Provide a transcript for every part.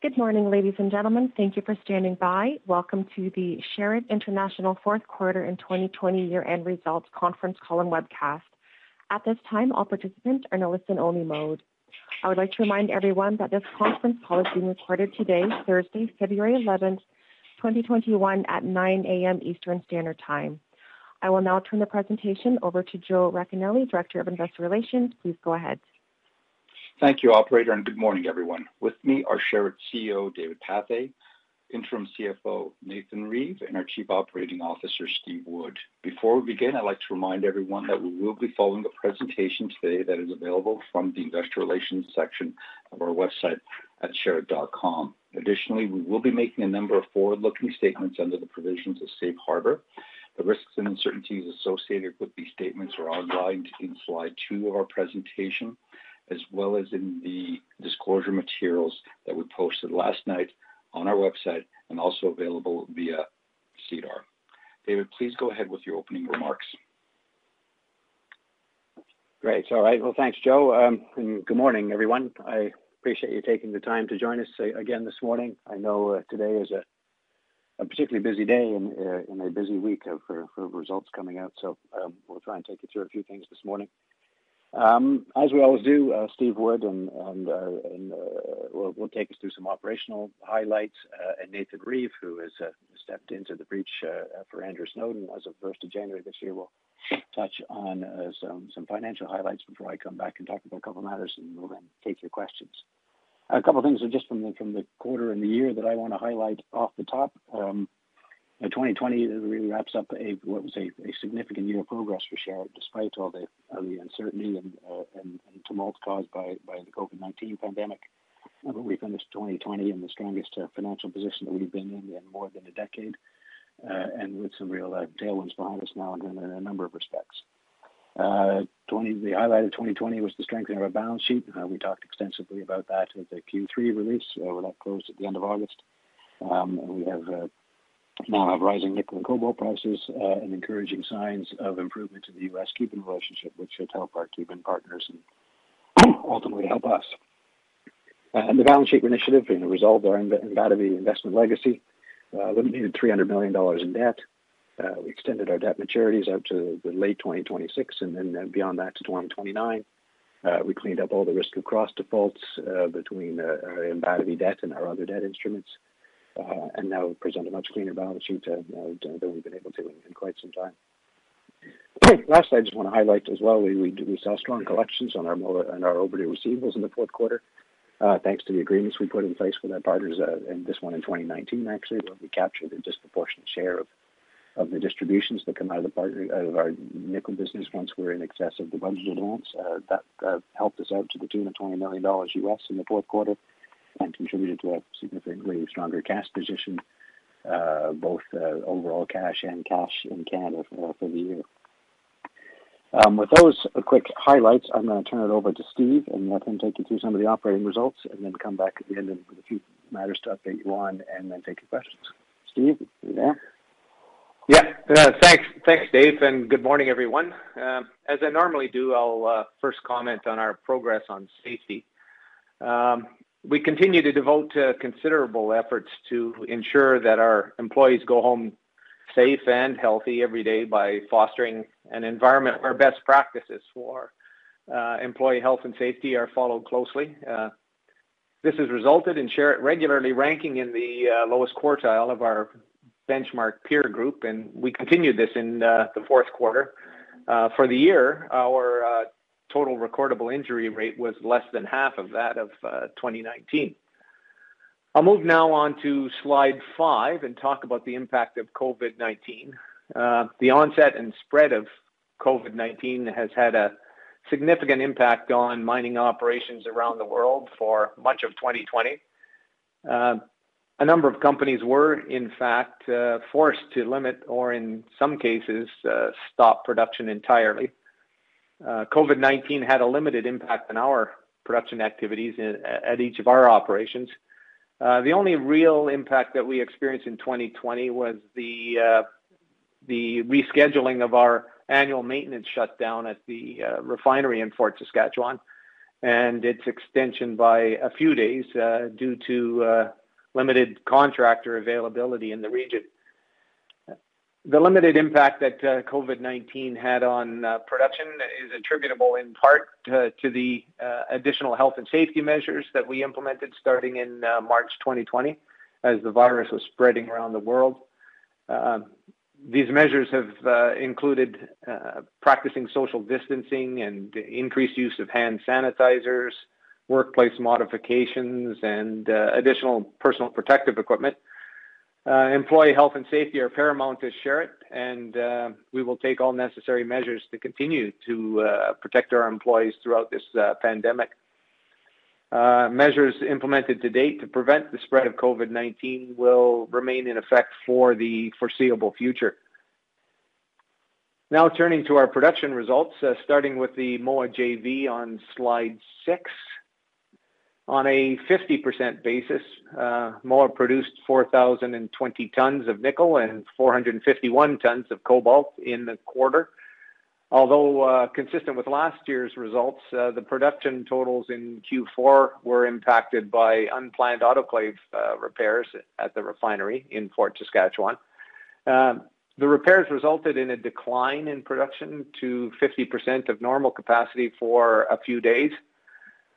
Good morning, ladies and gentlemen. Thank you for standing by. Welcome to the Sherritt International Fourth Quarter and 2020 Year-End Results Conference Call and Webcast. At this time, all participants are in a listen-only mode. I would like to remind everyone that this conference call is being recorded today, Thursday, February 11th, 2021 at 9 a.m. Eastern Standard Time. I will now turn the presentation over to Joe Racanelli, Director of Investor Relations. Please go ahead. Thank you, operator, and good morning, everyone. With me are Sherritt CEO David Pathay, Interim CFO Nathan Reeve, and our Chief Operating Officer Steve Wood. Before we begin, I'd like to remind everyone that we will be following a presentation today that is available from the Investor Relations section of our website at Sherritt.com. Additionally, we will be making a number of forward-looking statements under the provisions of Safe Harbor. The risks and uncertainties associated with these statements are outlined in slide 2 of our presentation, as well as in the disclosure materials that we posted last night on our website and also available via CDAR. David, please go ahead with your opening remarks. Great. All right. Well, thanks, Joe. And good morning, everyone. I appreciate you taking the time to join us again this morning. I know today is a particularly busy day and a busy week for results coming out. So we'll try and take you through a few things this morning. As we always do, Steve Wood and we'll take us through some operational highlights, and Nathan Reeve, who has stepped into the breach for Andrew Snowden as of 1st of January this year, will touch on some financial highlights before I come back and talk about a couple of matters, and we'll then take your questions. A couple of things are just from the quarter and the year that I want to highlight off the top. 2020 really wraps up what was a significant year of progress for Sherritt, despite all the uncertainty and tumult caused by the COVID-19 pandemic. But we finished 2020 in the strongest financial position that we've been in more than a decade, and with some real tailwinds behind us now and in a number of respects. The highlight of 2020 was the strengthening of our balance sheet. We talked extensively about that at the Q3 release, where that closed at the end of August. We have now have rising nickel and cobalt prices and encouraging signs of improvement in the U.S.-Cuban relationship, which should help our Cuban partners and ultimately help us. And the balance sheet initiative resolved our Batavia investment legacy, eliminated $300 million in debt. We extended our debt maturities out to the late 2026 and then beyond that to 2029. We cleaned up all the risk of cross defaults between our Batavia debt and our other debt instruments. And now present a much cleaner balance sheet than we've been able to in quite some time. Lastly, I just want to highlight as well, we saw strong collections on our overdue receivables in the fourth quarter, thanks to the agreements we put in place with our partners, and this one in 2019, actually, where we captured a disproportionate share of the distributions that come out of our nickel business once we're in excess of the budget advance. That helped us out to the tune of $20 million U.S. in the fourth quarter, and contributed to a significantly stronger cash position, both overall cash and cash in Canada for the year. With those quick highlights, I'm going to turn it over to Steve and let him take you through some of the operating results, and then come back at the end with a few matters to update you on, and then take your questions. Steve, are you there? Yeah, thanks, Dave, and good morning, everyone. As I normally do, I'll first comment on our progress on safety. We continue to devote considerable efforts to ensure that our employees go home safe and healthy every day by fostering an environment where best practices for employee health and safety are followed closely. This has resulted in Sherritt regularly ranking in the lowest quartile of our benchmark peer group, and we continued this in the fourth quarter. For the year, our total recordable injury rate was less than half of that of 2019. I'll move now on to slide 5 and talk about the impact of COVID-19. The onset and spread of COVID-19 has had a significant impact on mining operations around the world for much of 2020. a number of companies were, in fact, forced to limit or, in some cases, stop production entirely. COVID-19 had a limited impact on our production activities at each of our operations. The only real impact that we experienced in 2020 was the rescheduling of our annual maintenance shutdown at the refinery in Fort Saskatchewan, and its extension by a few days due to limited contractor availability in the region. The limited impact that COVID-19 had on production is attributable in part to the additional health and safety measures that we implemented starting in March 2020 as the virus was spreading around the world. These measures have included practicing social distancing and increased use of hand sanitizers, workplace modifications, and additional personal protective equipment. Employee health and safety are paramount to Sherritt, and we will take all necessary measures to continue to protect our employees throughout this pandemic. Measures implemented to date to prevent the spread of COVID-19 will remain in effect for the foreseeable future. Now turning to our production results, starting with the MOA JV on slide 6. On a 50% basis, MOA produced 4,020 tons of nickel and 451 tons of cobalt in the quarter. Although consistent with last year's results, the production totals in Q4 were impacted by unplanned autoclave repairs at the refinery in Fort Saskatchewan. The repairs resulted in a decline in production to 50% of normal capacity for a few days.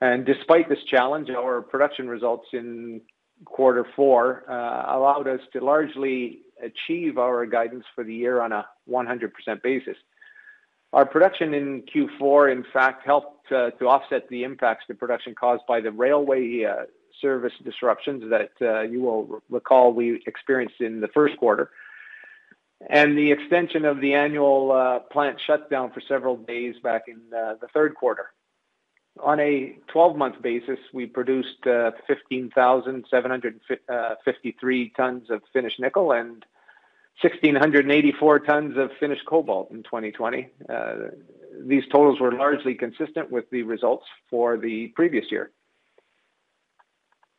And despite this challenge, our production results in quarter four allowed us to largely achieve our guidance for the year on a 100% basis. Our production in Q4, in fact, helped to offset the impacts to production caused by the railway service disruptions that you will recall we experienced in the first quarter, and the extension of the annual plant shutdown for several days back in the third quarter. On a 12-month basis, we produced 15,753 tons of finished nickel and 1,684 tons of finished cobalt in 2020. These totals were largely consistent with the results for the previous year.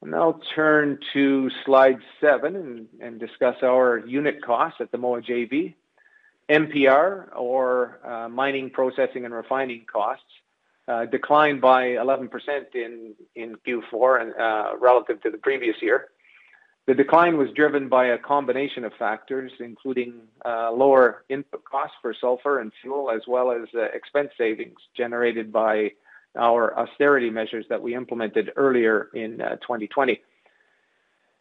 I'll now turn to slide 7 and discuss our unit costs at the MOA JV. MPR, or mining, processing, and refining costs, declined by 11% in Q4 and, relative to the previous year. The decline was driven by a combination of factors, including lower input costs for sulfur and fuel, as well as expense savings generated by our austerity measures that we implemented earlier in 2020.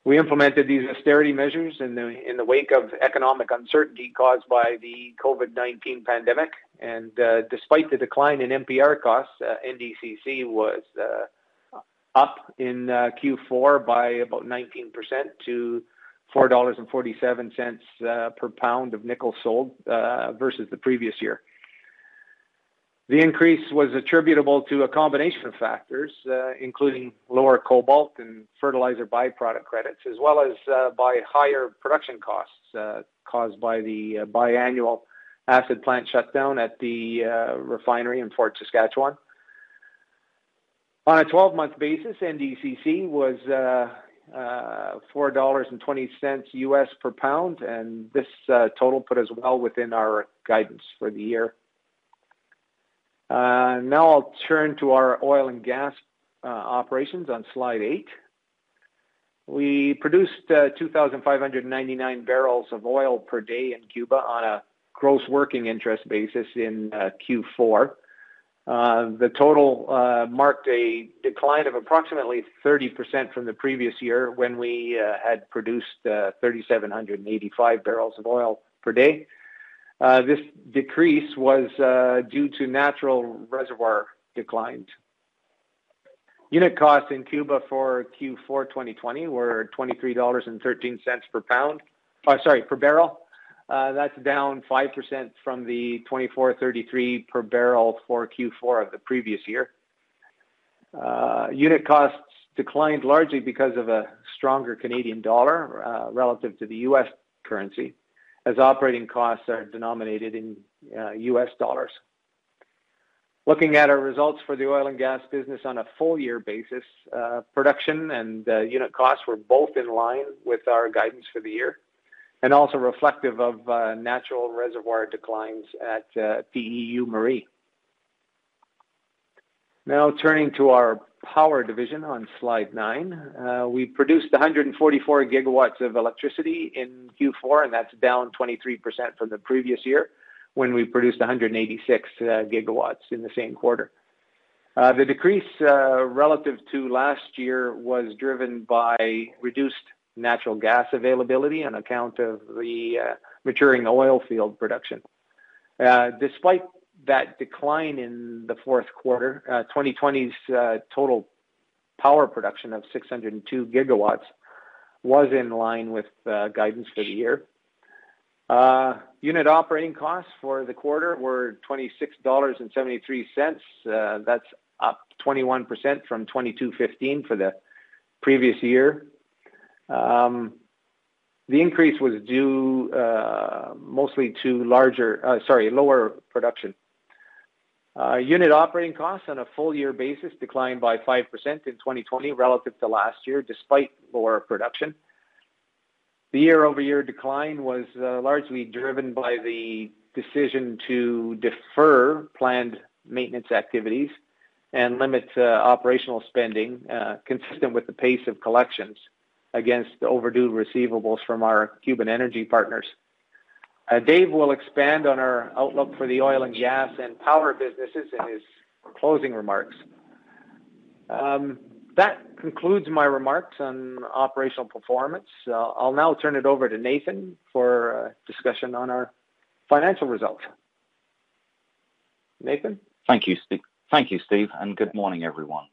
We implemented these austerity measures in the wake of economic uncertainty caused by the COVID-19 pandemic, and despite the decline in MPR costs, NDCC was up in Q4 by about 19% to $4.47 per pound of nickel sold versus the previous year. The increase was attributable to a combination of factors, including lower cobalt and fertilizer byproduct credits, as well as by higher production costs caused by the biannual acid plant shutdown at the refinery in Fort Saskatchewan. On a 12-month basis, NDCC was $4.20 U.S. per pound, and this total put us well within our guidance for the year. Now I'll turn to our oil and gas operations on slide 8. We produced 2,599 barrels of oil per day in Cuba on a gross working interest basis in Q4. The total marked a decline of approximately 30% from the previous year, when we had produced 3,785 barrels of oil per day. This decrease was due to natural reservoir declines. Unit costs in Cuba for Q4 2020 were $23.13 per barrel. That's down 5% from the $24.33 per barrel for Q4 of the previous year. Unit costs declined largely because of a stronger Canadian dollar relative to the U.S. currency, as operating costs are denominated in U.S. dollars. Looking at our results for the oil and gas business on a full year basis, production and unit costs were both in line with our guidance for the year, and also reflective of natural reservoir declines at PEU Marie. Now turning to our power division on slide 9, we produced 144 gigawatts of electricity in Q4, and that's down 23% from the previous year, when we produced 186 gigawatts in the same quarter. The decrease relative to last year was driven by reduced natural gas availability on account of the maturing oil field production. Despite that decline in the fourth quarter, 2020's total power production of 602 gigawatts was in line with guidance for the year. Unit operating costs for the quarter were $26.73. That's up 21% from $22.15 for the previous year. The increase was due mostly to lower production. Unit operating costs on a full year basis declined by 5% in 2020 relative to last year, despite lower production. The year-over-year decline was largely driven by the decision to defer planned maintenance activities and limit operational spending consistent with the pace of collections against overdue receivables from our Cuban energy partners. Dave will expand on our outlook for the oil and gas and power businesses in his closing remarks. That concludes my remarks on operational performance. I'll now turn it over to Nathan for a discussion on our financial results. Nathan? Thank you, Steve, and good morning, everyone.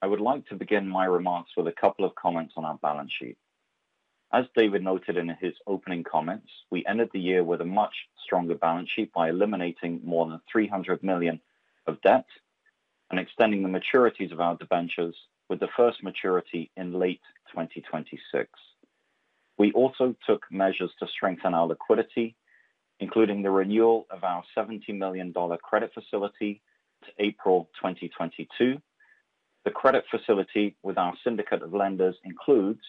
I would like to begin my remarks with a couple of comments on our balance sheet. As David noted in his opening comments, we ended the year with a much stronger balance sheet by eliminating more than $300 million of debt and extending the maturities of our debentures, with the first maturity in late 2026. We also took measures to strengthen our liquidity, including the renewal of our $70 million credit facility to April 2022. The credit facility with our syndicate of lenders includes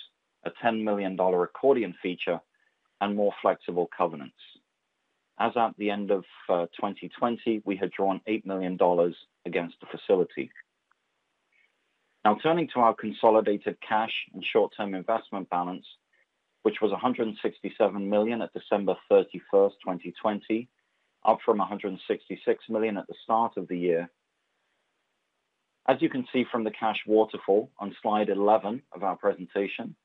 a $10 million accordion feature and more flexible covenants. As at the end of 2020, we had drawn $8 million against the facility. Now turning to our consolidated cash and short-term investment balance, which was $167 million at December 31st, 2020, up from $166 million at the start of the year. As you can see from the cash waterfall on slide 11 of our presentation,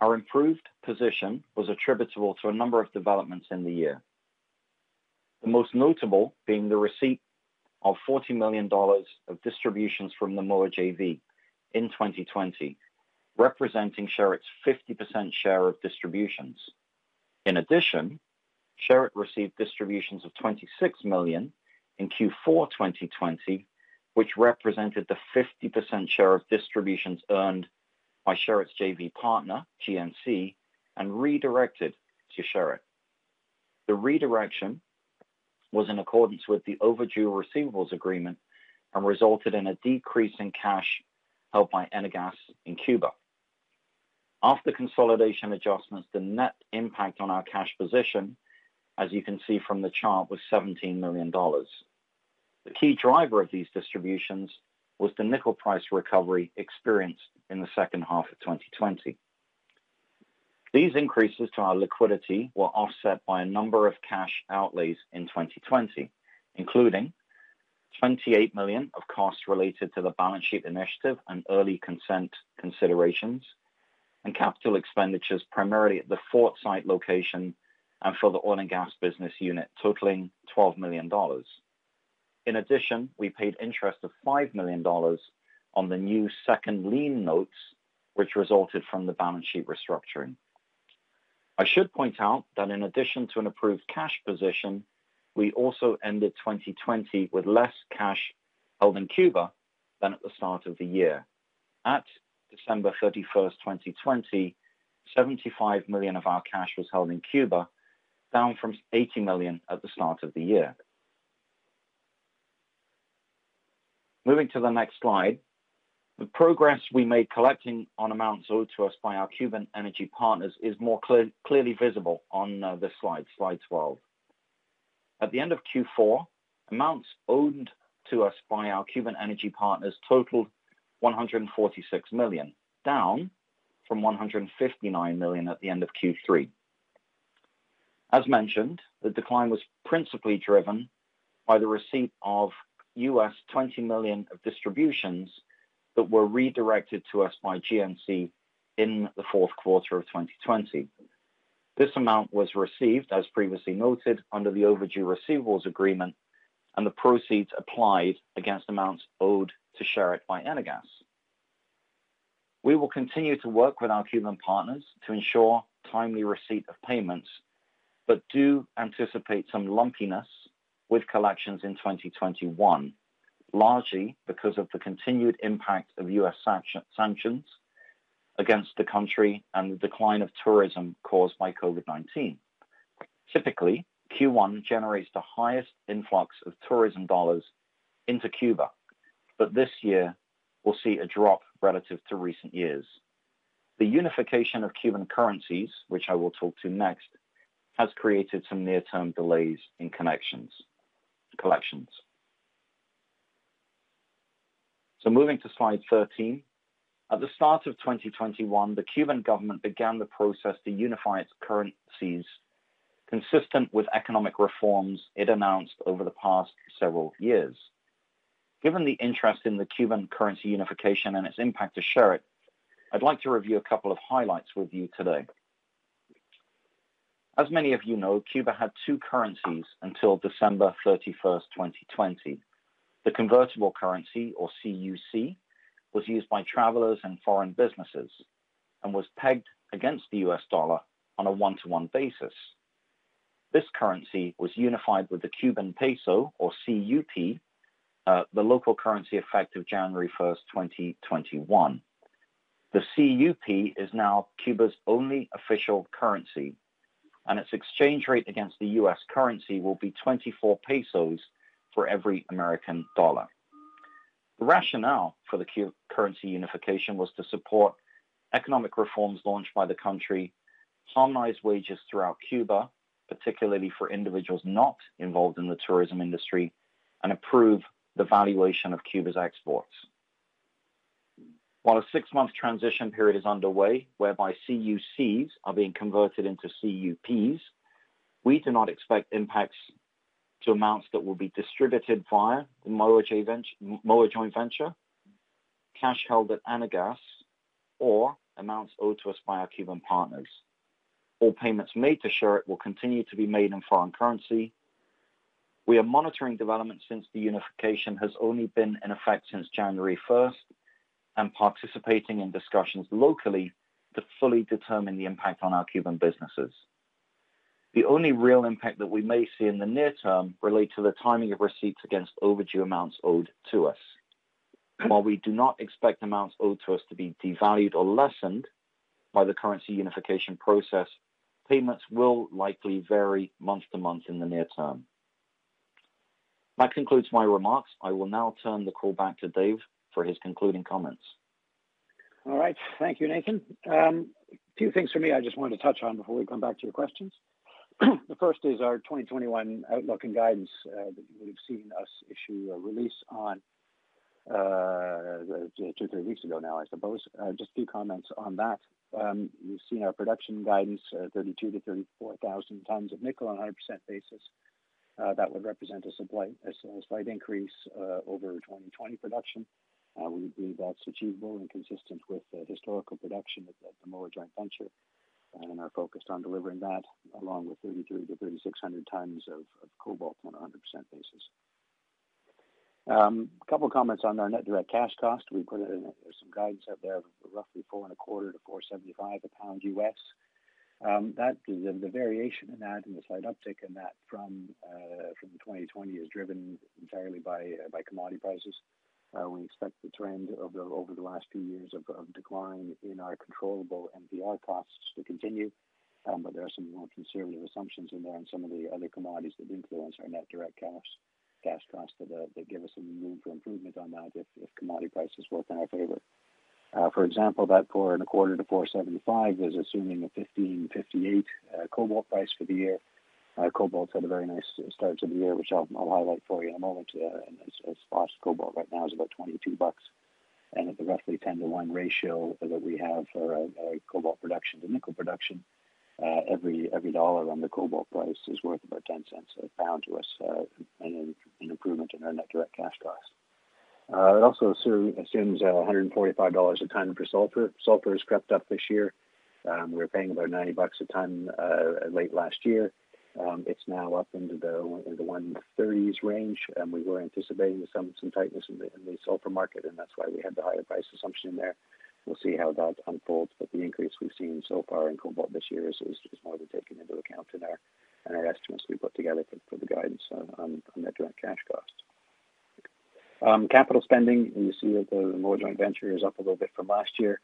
our improved position was attributable to a number of developments in the year. The most notable being the receipt of $40 million of distributions from the MOA JV in 2020, representing Sherritt's 50% share of distributions. In addition, Sherritt received distributions of $26 million in Q4 2020, which represented the 50% share of distributions earned by Sherritt's JV partner, GNC, and redirected to Sherritt. The redirection was in accordance with the overdue receivables agreement and resulted in a decrease in cash held by Energas in Cuba. After consolidation adjustments, the net impact on our cash position, as you can see from the chart, was $17 million. The key driver of these distributions was the nickel price recovery experienced in the second half of 2020. These increases to our liquidity were offset by a number of cash outlays in 2020, including $28 million of costs related to the balance sheet initiative and early consent considerations, and capital expenditures primarily at the Fort site location and for the oil and gas business unit, totaling $12 million. In addition, we paid interest of $5 million on the new second lien notes, which resulted from the balance sheet restructuring. I should point out that in addition to an improved cash position, we also ended 2020 with less cash held in Cuba than at the start of the year, At December 31st, 2020, 75 million of our cash was held in Cuba, down from 80 million at the start of the year. Moving to the next slide, the progress we made collecting on amounts owed to us by our Cuban energy partners is more clearly visible on this slide, slide 12. At the end of Q4, amounts owed to us by our Cuban energy partners totaled 146 million, down from 159 million at the end of Q3. As mentioned, the decline was principally driven by the receipt of US $20 million of distributions that were redirected to us by GNC in the fourth quarter of 2020. This amount was received, as previously noted, under the overdue receivables agreement, and the proceeds applied against amounts owed to Sherritt by Energas. We will continue to work with our Cuban partners to ensure timely receipt of payments, but do anticipate some lumpiness with collections in 2021. Largely because of the continued impact of U.S. sanctions against the country and the decline of tourism caused by COVID-19. Typically, Q1 generates the highest influx of tourism dollars into Cuba, but this year we'll see a drop relative to recent years. The unification of Cuban currencies, which I will talk to next, has created some near-term delays in collections. So moving to slide 13, at the start of 2021, the Cuban government began the process to unify its currencies, consistent with economic reforms it announced over the past several years. Given the interest in the Cuban currency unification and its impact to Sherritt, I'd like to review a couple of highlights with you today. As many of you know, Cuba had two currencies until December 31st, 2020. The convertible currency, or CUC, was used by travelers and foreign businesses and was pegged against the US dollar on a one-to-one basis. This currency was unified with the Cuban peso, or CUP, the local currency effective January 1st, 2021. The CUP is now Cuba's only official currency, and its exchange rate against the US currency will be 24 pesos for every American dollar. The rationale for the currency unification was to support economic reforms launched by the country, harmonize wages throughout Cuba, particularly for individuals not involved in the tourism industry, and improve the valuation of Cuba's exports. While a 6-month transition period is underway, whereby CUCs are being converted into CUPs, we do not expect impacts to amounts that will be distributed via the MOA joint venture, cash held at Energas, or amounts owed to us by our Cuban partners. All payments made to Sherritt will continue to be made in foreign currency. We are monitoring developments since the unification has only been in effect since January 1st and participating in discussions locally to fully determine the impact on our Cuban businesses. The only real impact that we may see in the near term relates to the timing of receipts against overdue amounts owed to us. While we do not expect amounts owed to us to be devalued or lessened by the currency unification process, payments will likely vary month to month in the near term. That concludes my remarks. I will now turn the call back to Dave for his concluding comments. All right. Thank you, Nathan. A few things for me I just wanted to touch on before we come back to your questions. The first is our 2021 outlook and guidance that you would have seen us issue a release on 2 or 3 weeks ago now, I suppose. Just a few comments on that. You've seen our production guidance, 32 to 34,000 tons of nickel on a 100% basis. That would represent a slight increase over 2020 production. We believe that's achievable and consistent with historical production at the MOA joint venture, and are focused on delivering that, along with 33 to 3,600 tons of cobalt on a 100% basis. A couple of comments on our net direct cash cost. We put in some guidance out there of roughly $4.25 to $4.75 a pound US. That the variation in that and the slight uptick in that from 2020 is driven entirely by commodity prices. We expect the trend of the, over the last few years of decline in our controllable NPR costs to continue, but there are some more conservative assumptions in there and some of the other commodities that influence our net direct cash costs that give us some room for improvement on that if commodity prices work in our favor. For example, that 4.25 to 4.75 is assuming a 15.58 cobalt price for the year. Cobalt's had a very nice start to the year, which I'll highlight for you in a moment. And a spot cobalt right now is about $22, and at the roughly 10-to-1 ratio that we have for cobalt production to nickel production, every dollar on the cobalt price is worth about 10 cents a pound to us, and an improvement in our net direct cash cost. It also assumes $145 a ton for sulfur. Sulfur has crept up this year. We were paying about $90 a ton late last year. It's now up into the 130s range, and we were anticipating some tightness in the sulfur market, and that's why we had the higher price assumption in there. We'll see how that unfolds, but the increase we've seen so far in cobalt this year is more than taken into account in our estimates we put together for the guidance on net direct cash cost. Capital spending, you see that the MOA joint venture is up a little bit from last year.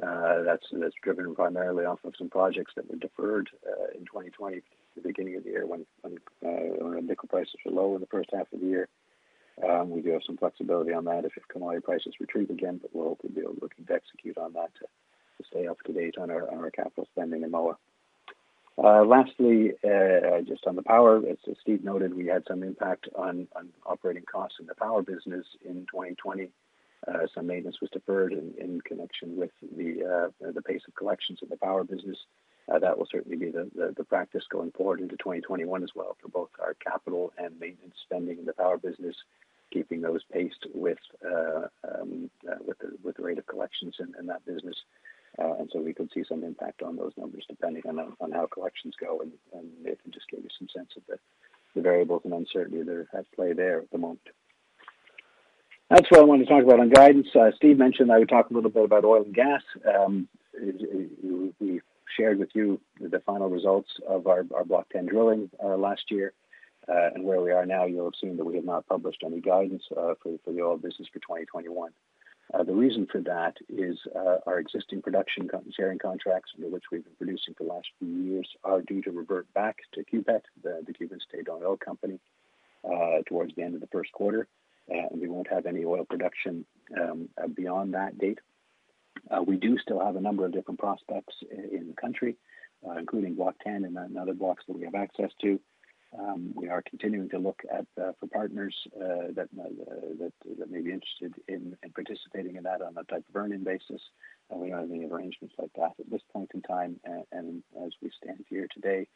That's driven primarily off of some projects that were deferred in 2020, the beginning of the year when nickel prices were low in the first half of the year. We do have some flexibility on that if commodity prices retreat again, but we'll hopefully be looking to execute on that to stay up to date on our capital spending in MOA. Lastly, just on the power, as Steve noted, we had some impact on operating costs in the power business in 2020. Some maintenance was deferred in connection with the pace of collections in the power business. That will certainly be the practice going forward into 2021 as well for both our capital and maintenance spending in the power business, keeping those paced with the rate of collections in that business. And so we could see some impact on those numbers depending on how collections go. And Nathan just gave you some sense of the variables and uncertainty that are at play there at the moment. That's what I wanted to talk about on guidance. Steve mentioned I would talk a little bit about oil and gas. We shared with you the final results of our Block 10 drilling last year. And where we are now, you'll have seen that we have not published any guidance for the oil business for 2021. The reason for that is our existing production sharing contracts, under which we've been producing for the last few years, are due to revert back to CUPET, the Cuban state-owned oil company, towards the end of the first quarter. And we won't have any oil production beyond that date. We do still have a number of different prospects in the country, including Block 10 and other blocks that we have access to. We are continuing to look at for partners that may be interested in participating in that on a type of earn-in basis. We don't have any arrangements like that at this point in time, and as we stand here today,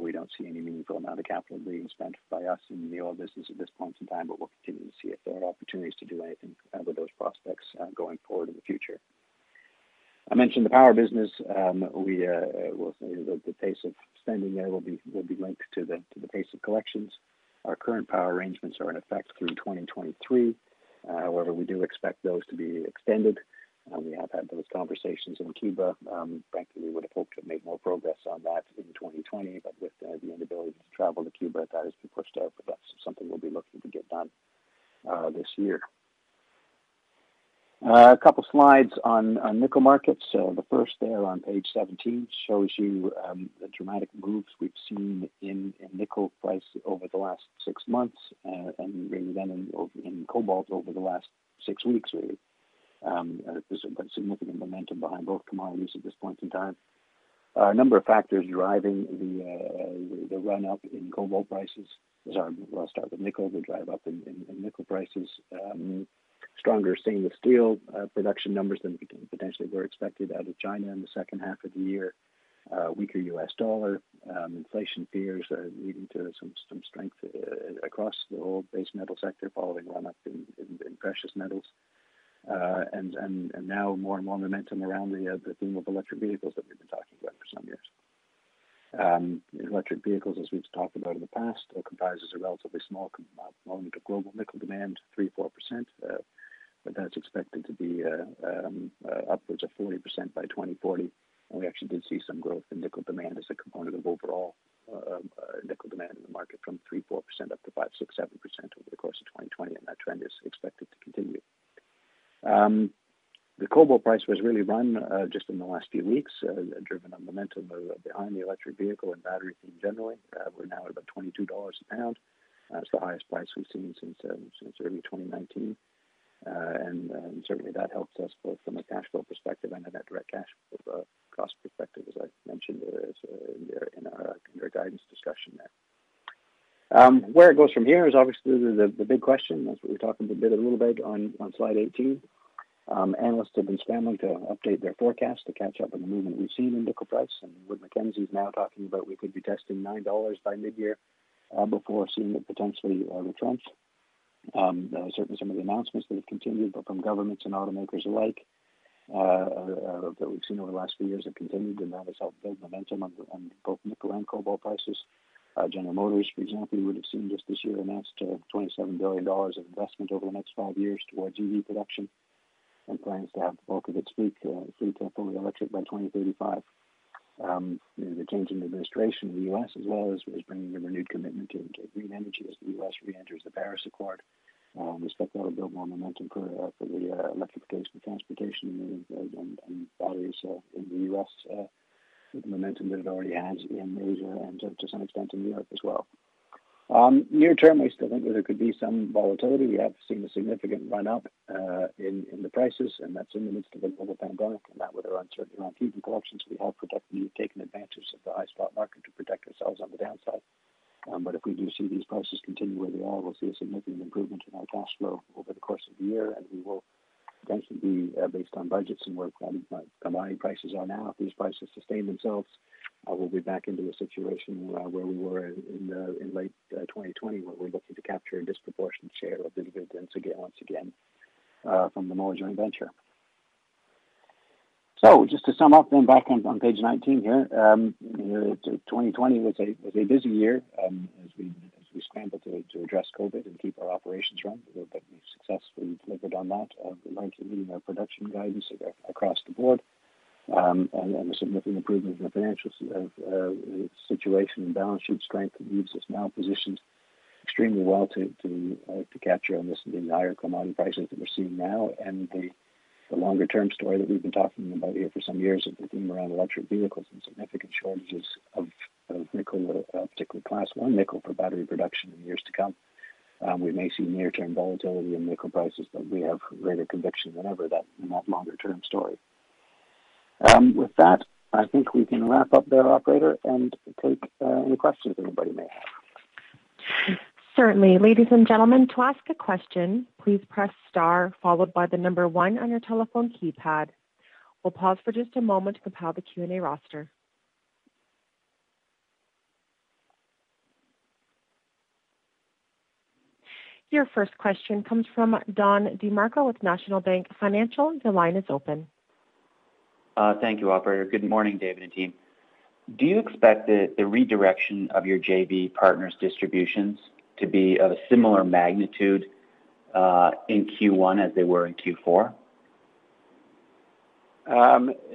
we don't see any meaningful amount of capital being spent by us in the oil business at this point in time, but we'll continue to see if there are opportunities to do anything with those prospects going forward in the future. I mentioned the power business. We will say that the pace of spending there will be linked to the pace of collections. Our current power arrangements are in effect through 2023. However, we do expect those to be extended. We have had those conversations in Cuba. Frankly, we would have hoped to have made more progress on that in 2020, but with the inability to travel to Cuba, that has been pushed out. But that's something we'll be looking to get done this year. A couple slides on nickel markets. The first there on page 17 shows you the dramatic moves we've seen in nickel price over the last 6 months, and really then in cobalt over the last 6 weeks, really. There's a significant momentum behind both commodities at this point in time. A number of factors driving the run-up in cobalt prices. I'll start with nickel, the drive up in nickel prices. Stronger stainless steel production numbers than potentially were expected out of China in the second half of the year. Weaker U.S. dollar, inflation fears leading to some strength across the whole base metal sector following run-up in precious metals. And now more and more momentum around the theme of electric vehicles that we've been talking about for some years. Electric vehicles, as we've talked about in the past, comprises a relatively small component of global nickel demand, 3-4%, but that's expected to be upwards of 40% by 2040. And we actually did see some growth in nickel demand as a component of overall nickel demand in the market from 3-4% up to 5-6-7% over the course of 2020, and that trend is expected to continue. The cobalt price was really run just in the last few weeks, driven on momentum behind the electric vehicle and battery theme generally. We're now at about $22 a pound. That's the highest price we've seen since early 2019. And certainly that helps us both from a cash flow perspective and a net direct cash flow, cost perspective, as I mentioned in our guidance discussion there. Where it goes from here is obviously the big question. That's what we're talking a little bit on slide 18. Analysts have been scrambling to update their forecast to catch up on the movement we've seen in nickel price. And Wood McKenzie is now talking about we could be testing $9 by mid-year before seeing it potentially retrench. Certainly some of the announcements that have continued, but from governments and automakers alike that we've seen over the last few years have continued, and that has helped build momentum on both nickel and cobalt prices. General Motors, for example, you would have seen just this year announced $27 billion of investment over the next 5 years towards EV production, and plans to have the bulk of its fleet fully electric by 2035. The change in administration in the U.S. as well is bringing a renewed commitment to green energy as the U.S. re-enters the Paris Accord. We expect that will build more momentum for the electrification of transportation and batteries in the U.S. With the momentum that it already has in Asia and to some extent in Europe as well. Near term, we still think that there could be some volatility. We have seen a significant run-up in the prices, and that's in the midst of a global pandemic, and that with our uncertainty around future collections, we have taken advantage of the high spot market to protect ourselves on the downside. But if we do see these prices continue where they are, we'll see a significant improvement in our cash flow over the course of the year, and we will potentially be based on budgets and where commodity prices are now. If these prices sustain themselves, we'll be back into a situation where we were in late 2020, where we're looking to capture a disproportionate share of the dividends once again from the MOA joint venture. So just to sum up, then back on page 19 here, 2020 was a busy year as we scrambled to address COVID and keep our operations running, but we successfully delivered on that, largely meeting our production guidance across the board, and a significant improvement in the financial situation and balance sheet strength leaves us now positioned extremely well to capture on the higher commodity prices that we're seeing now, and the longer-term story that we've been talking about here for some years of the theme around electric vehicles and significant shortages of nickel, particularly class 1 nickel for battery production in years to come. We may see near-term volatility in nickel prices, but we have greater conviction than ever in that longer-term story. With that, I think we can wrap up there, operator, and take any questions anybody may have. Certainly. Ladies and gentlemen, to ask a question, please press star followed by the number 1 on your telephone keypad. We'll pause for just a moment to compile the Q&A roster. Your first question comes from Don DeMarco with National Bank Financial. Your line is open. Thank you, operator. Good morning, David and team. Do you expect the redirection of your JV partners' distributions to be of a similar magnitude in Q1 as they were in Q4?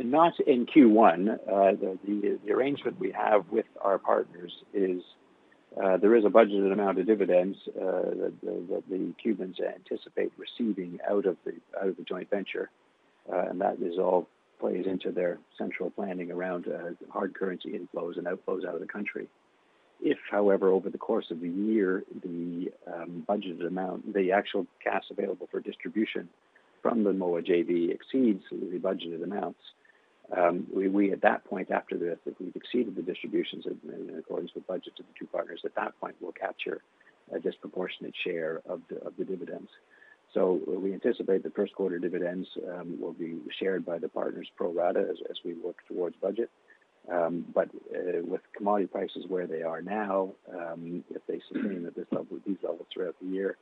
Not in Q1. The arrangement we have with our partners is there is a budgeted amount of dividends that the Cubans anticipate receiving out of the joint venture, and that is all plays into their central planning around hard currency inflows and outflows out of the country. If, however, over the course of the year, the budgeted amount, the actual cash available for distribution from the MOA JV exceeds the budgeted amounts, we at that point, after this, if we've exceeded the distributions in accordance with budgets of the two partners, at that point we'll capture a disproportionate share of the dividends. So we anticipate the first quarter dividends will be shared by the partners pro rata as we work towards budget. But with commodity prices where they are now, if they sustain at these levels throughout the year,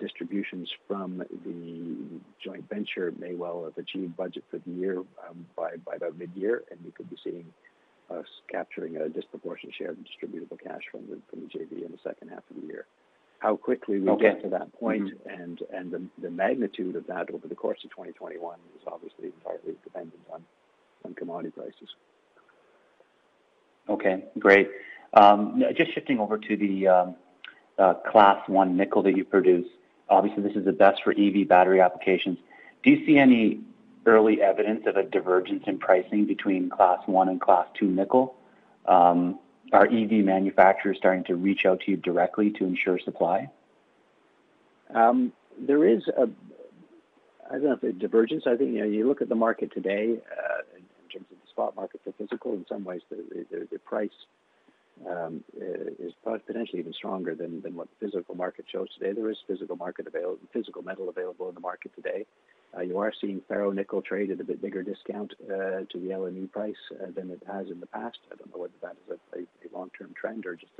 distributions from the joint venture may well have achieved budget for the year by about mid-year, and we could be seeing us capturing a disproportionate share of distributable cash from the JV in the second half of the year. How quickly we get to that point and the magnitude of that over the course of 2021 is obviously entirely dependent on commodity prices. Okay, great. Just shifting over to the Class 1 nickel that you produce, obviously this is the best for EV battery applications. Do you see any early evidence of a divergence in pricing between Class 1 and Class 2 nickel? Are EV manufacturers starting to reach out to you directly to ensure supply? There is a, I don't know if a divergence. I think, you know, you look at the market today in terms of the spot market for physical, in some ways the price is potentially even stronger than what the physical market shows today. There is physical metal available in the market today. You are seeing ferro-nickel trade at a bit bigger discount to the LME price than it has in the past. I don't know whether that is a long-term trend or just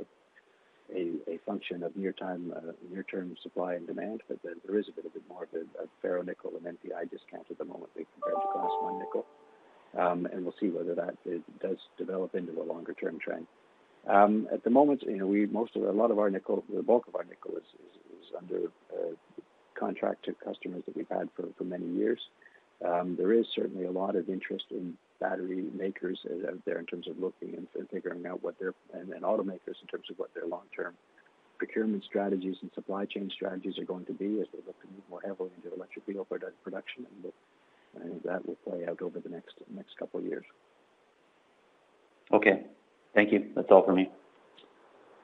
a function of near-term supply and demand, but there is a bit more of a ferro-nickel and NPI discount at the moment compared to Class 1 nickel. And we'll see whether that does develop into a longer-term trend. At the moment, you know, the bulk of our nickel is under contract to customers that we've had for many years. There is certainly a lot of interest in battery makers out there in terms of looking and figuring out what their, and automakers in terms of what their long-term procurement strategies and supply chain strategies are going to be as they look to move more heavily into electric vehicle production, and that will play out over the next couple of years. Okay, thank you. That's all for me.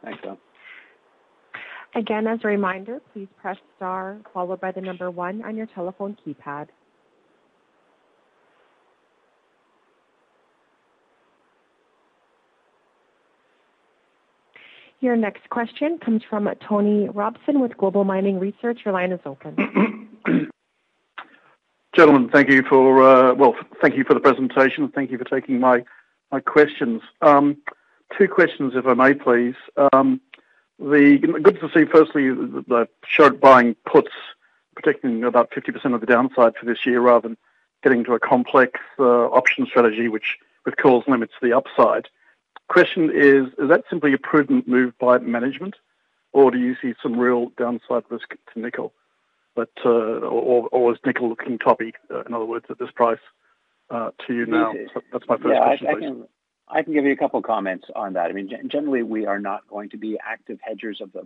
Thanks, Tom. Again, as a reminder, please press star followed by the number 1 on your telephone keypad. Your next question comes from Tony Robson with Global Mining Research. Your line is open. Gentlemen, thank you for thank you for the presentation. Thank you for taking my questions. 2 questions, if I may, please. Good to see, firstly, the Sherritt buying puts, protecting about 50% of the downside for this year rather than getting to a complex option strategy which calls limits the upside. Question is that simply a prudent move by management, or do you see some real downside risk to nickel? Or is nickel looking toppy, in other words, at this price to you now? So that's my first question, please. I can give you a couple of comments on that. I mean, generally, we are not going to be active hedgers of the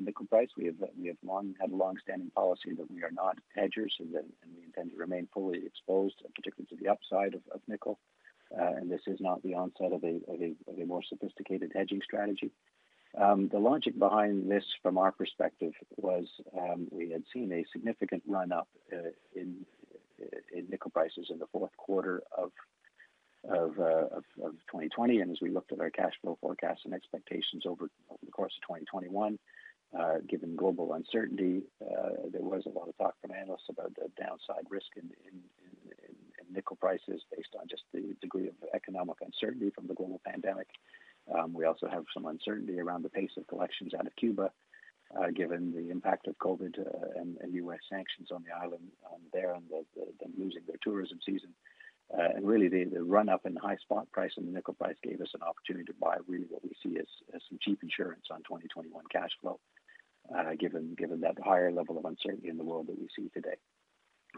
nickel price. We have had a long-standing policy that we are not hedgers, and we intend to remain fully exposed, particularly to the upside of nickel. And this is not the onset of a more sophisticated hedging strategy. The logic behind this, from our perspective, was we had seen a significant run-up in nickel prices in the fourth quarter of 2020, and as we looked at our cash flow forecasts and expectations over the course of 2021, given global uncertainty, there was a lot of talk from analysts about the downside risk in nickel prices based on just the degree of economic uncertainty from the global pandemic. We also have some uncertainty around the pace of collections out of Cuba, given the impact of COVID and U.S. sanctions on the island there, and them losing their tourism season. And really, the run-up in the high spot price and the nickel price gave us an opportunity to buy really what we see as some cheap insurance on 2021 cash flow, given that higher level of uncertainty in the world that we see today.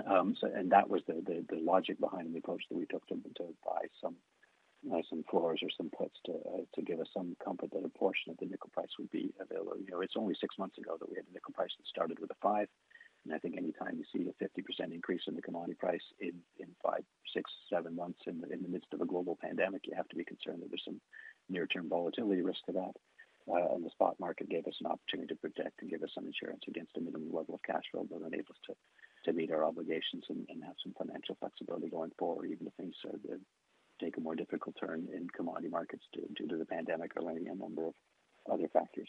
And that was the logic behind the approach that we took to buy some floors or some puts to give us some comfort that a portion of the nickel price would be available. You know, it's only 6 months ago that we had a nickel price that started with a 5. And I think any time you see a 50% increase in the commodity price in 5, 6, 7 months in the midst of a global pandemic, you have to be concerned that there's some near-term volatility risk to that. And the spot market gave us an opportunity to protect and give us some insurance against a minimum level of cash flow that enables us to meet our obligations and have some financial flexibility going forward, even if things take a more difficult turn in commodity markets due to the pandemic or any number of other factors.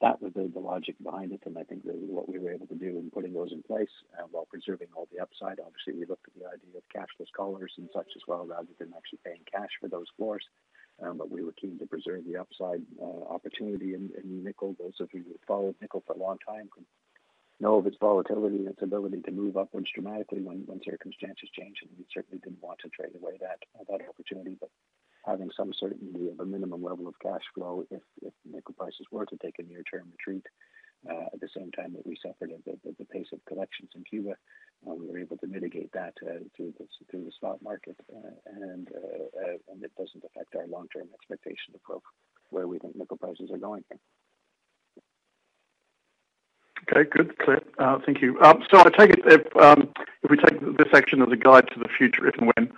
That was the logic behind it, and I think that what we were able to do in putting those in place while preserving all the upside. Obviously, we looked at the idea of cashless collars and such as well, rather than actually paying cash for those floors. But we were keen to preserve the upside opportunity in nickel. Those of you who followed nickel for a long time can know of its volatility and its ability to move upwards dramatically when circumstances change, and we certainly didn't want to trade away that opportunity. But having some certainty of a minimum level of cash flow if nickel prices were to take a near-term retreat, at the same time that we suffered at the pace of collections in Cuba, we were able to mitigate that through the spot market, and it doesn't affect our long-term expectation of where we think nickel prices are going. Okay, good, Claire. Thank you. So I take it if we take this action as a guide to the future, if and when,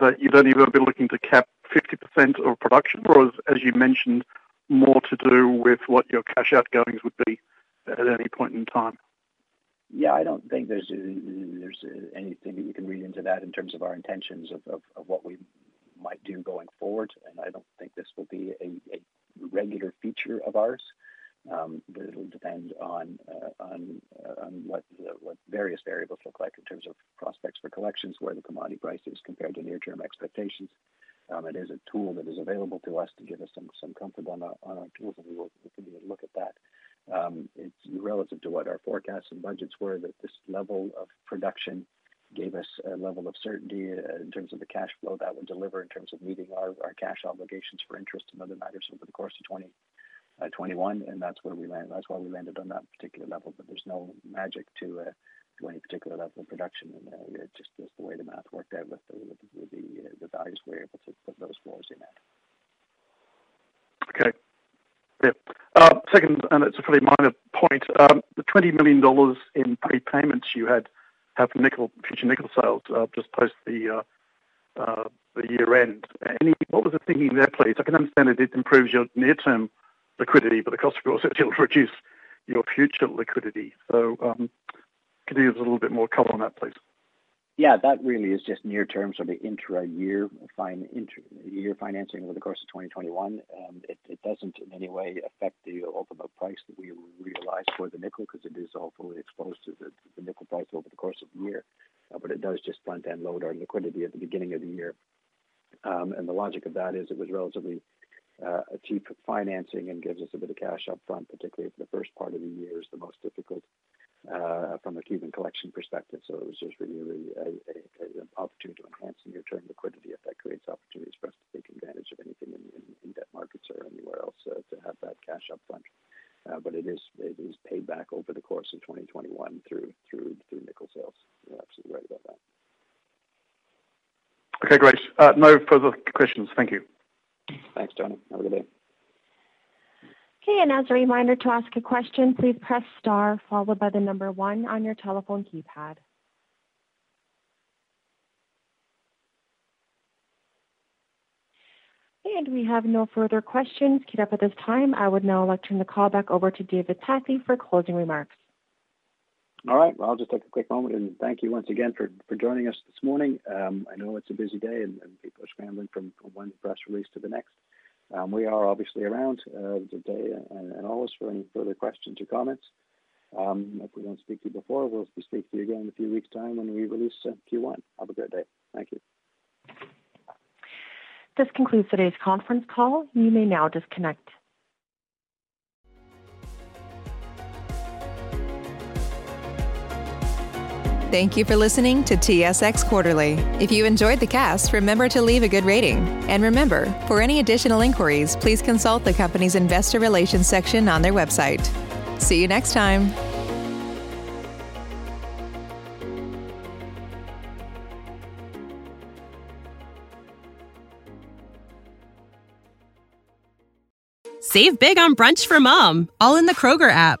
that you'd only be looking to cap 50% of production, or as you mentioned, more to do with what your cash outgoings would be at any point in time? Yeah, I don't think there's anything that you can read into that in terms of our intentions of what we might do going forward, and I don't think this will be a regular feature of ours. But it'll depend on what various variables look like in terms of prospects for collections, where the commodity price is compared to near-term expectations. It is a tool that is available to us to give us some comfort on our tools, and we will continue to look at that. It's relative to what our forecasts and budgets were that this level of production gave us a level of certainty in terms of the cash flow that would deliver in terms of meeting our cash obligations for interest and other matters over the course of 2021, and that's where we land. That's why we landed on that particular level. But there's no magic to any particular level of production, and it's just the way the math worked out with the values we were able to put those floors in at. Okay. Yeah. Second, and it's a pretty minor point. The $20 million in prepayments you had have future nickel sales just post the year end. What was the thinking there, please? I can understand it improves your near term liquidity, but the cost, of course, it'll reduce your future liquidity. So could you give us a little bit more color on that, please? Yeah, that really is just near-term, sort of intra-year year financing over the course of 2021. It doesn't in any way affect the ultimate price that we realize for the nickel, because it is all fully exposed to the nickel price over the course of the year. But it does just front-end load our liquidity at the beginning of the year. And the logic of that is it was relatively a cheap financing and gives us a bit of cash up front, particularly for the first part of the year is the most difficult from a Cuban collection perspective. So it was just really an opportunity to enhance near-term liquidity if that creates opportunities for us to take advantage of anything in debt markets or anywhere else to have that cash up front. But it is paid back over the course of 2021 through nickel sales. You're absolutely right about that. Okay, great. No further questions. Thank you. Thanks, Tony. Have a good day. Okay, and as a reminder to ask a question, please press star followed by the number 1 on your telephone keypad. And we have no further questions queued up at this time. I would now like to turn the call back over to David Pathay for closing remarks. All right. Well, I'll just take a quick moment and thank you once again for joining us this morning. I know it's a busy day and people are scrambling from one press release to the next. We are obviously around today and always for any further questions or comments. If we don't speak to you before, we'll speak to you again in a few weeks' time when we release Q1. Have a great day. Thank you. This concludes today's conference call. You may now disconnect. Thank you for listening to TSX Quarterly. If you enjoyed the cast, remember to leave a good rating. And remember, for any additional inquiries, please consult the company's investor relations section on their website. See you next time. Save big on brunch for mom, all in the Kroger app.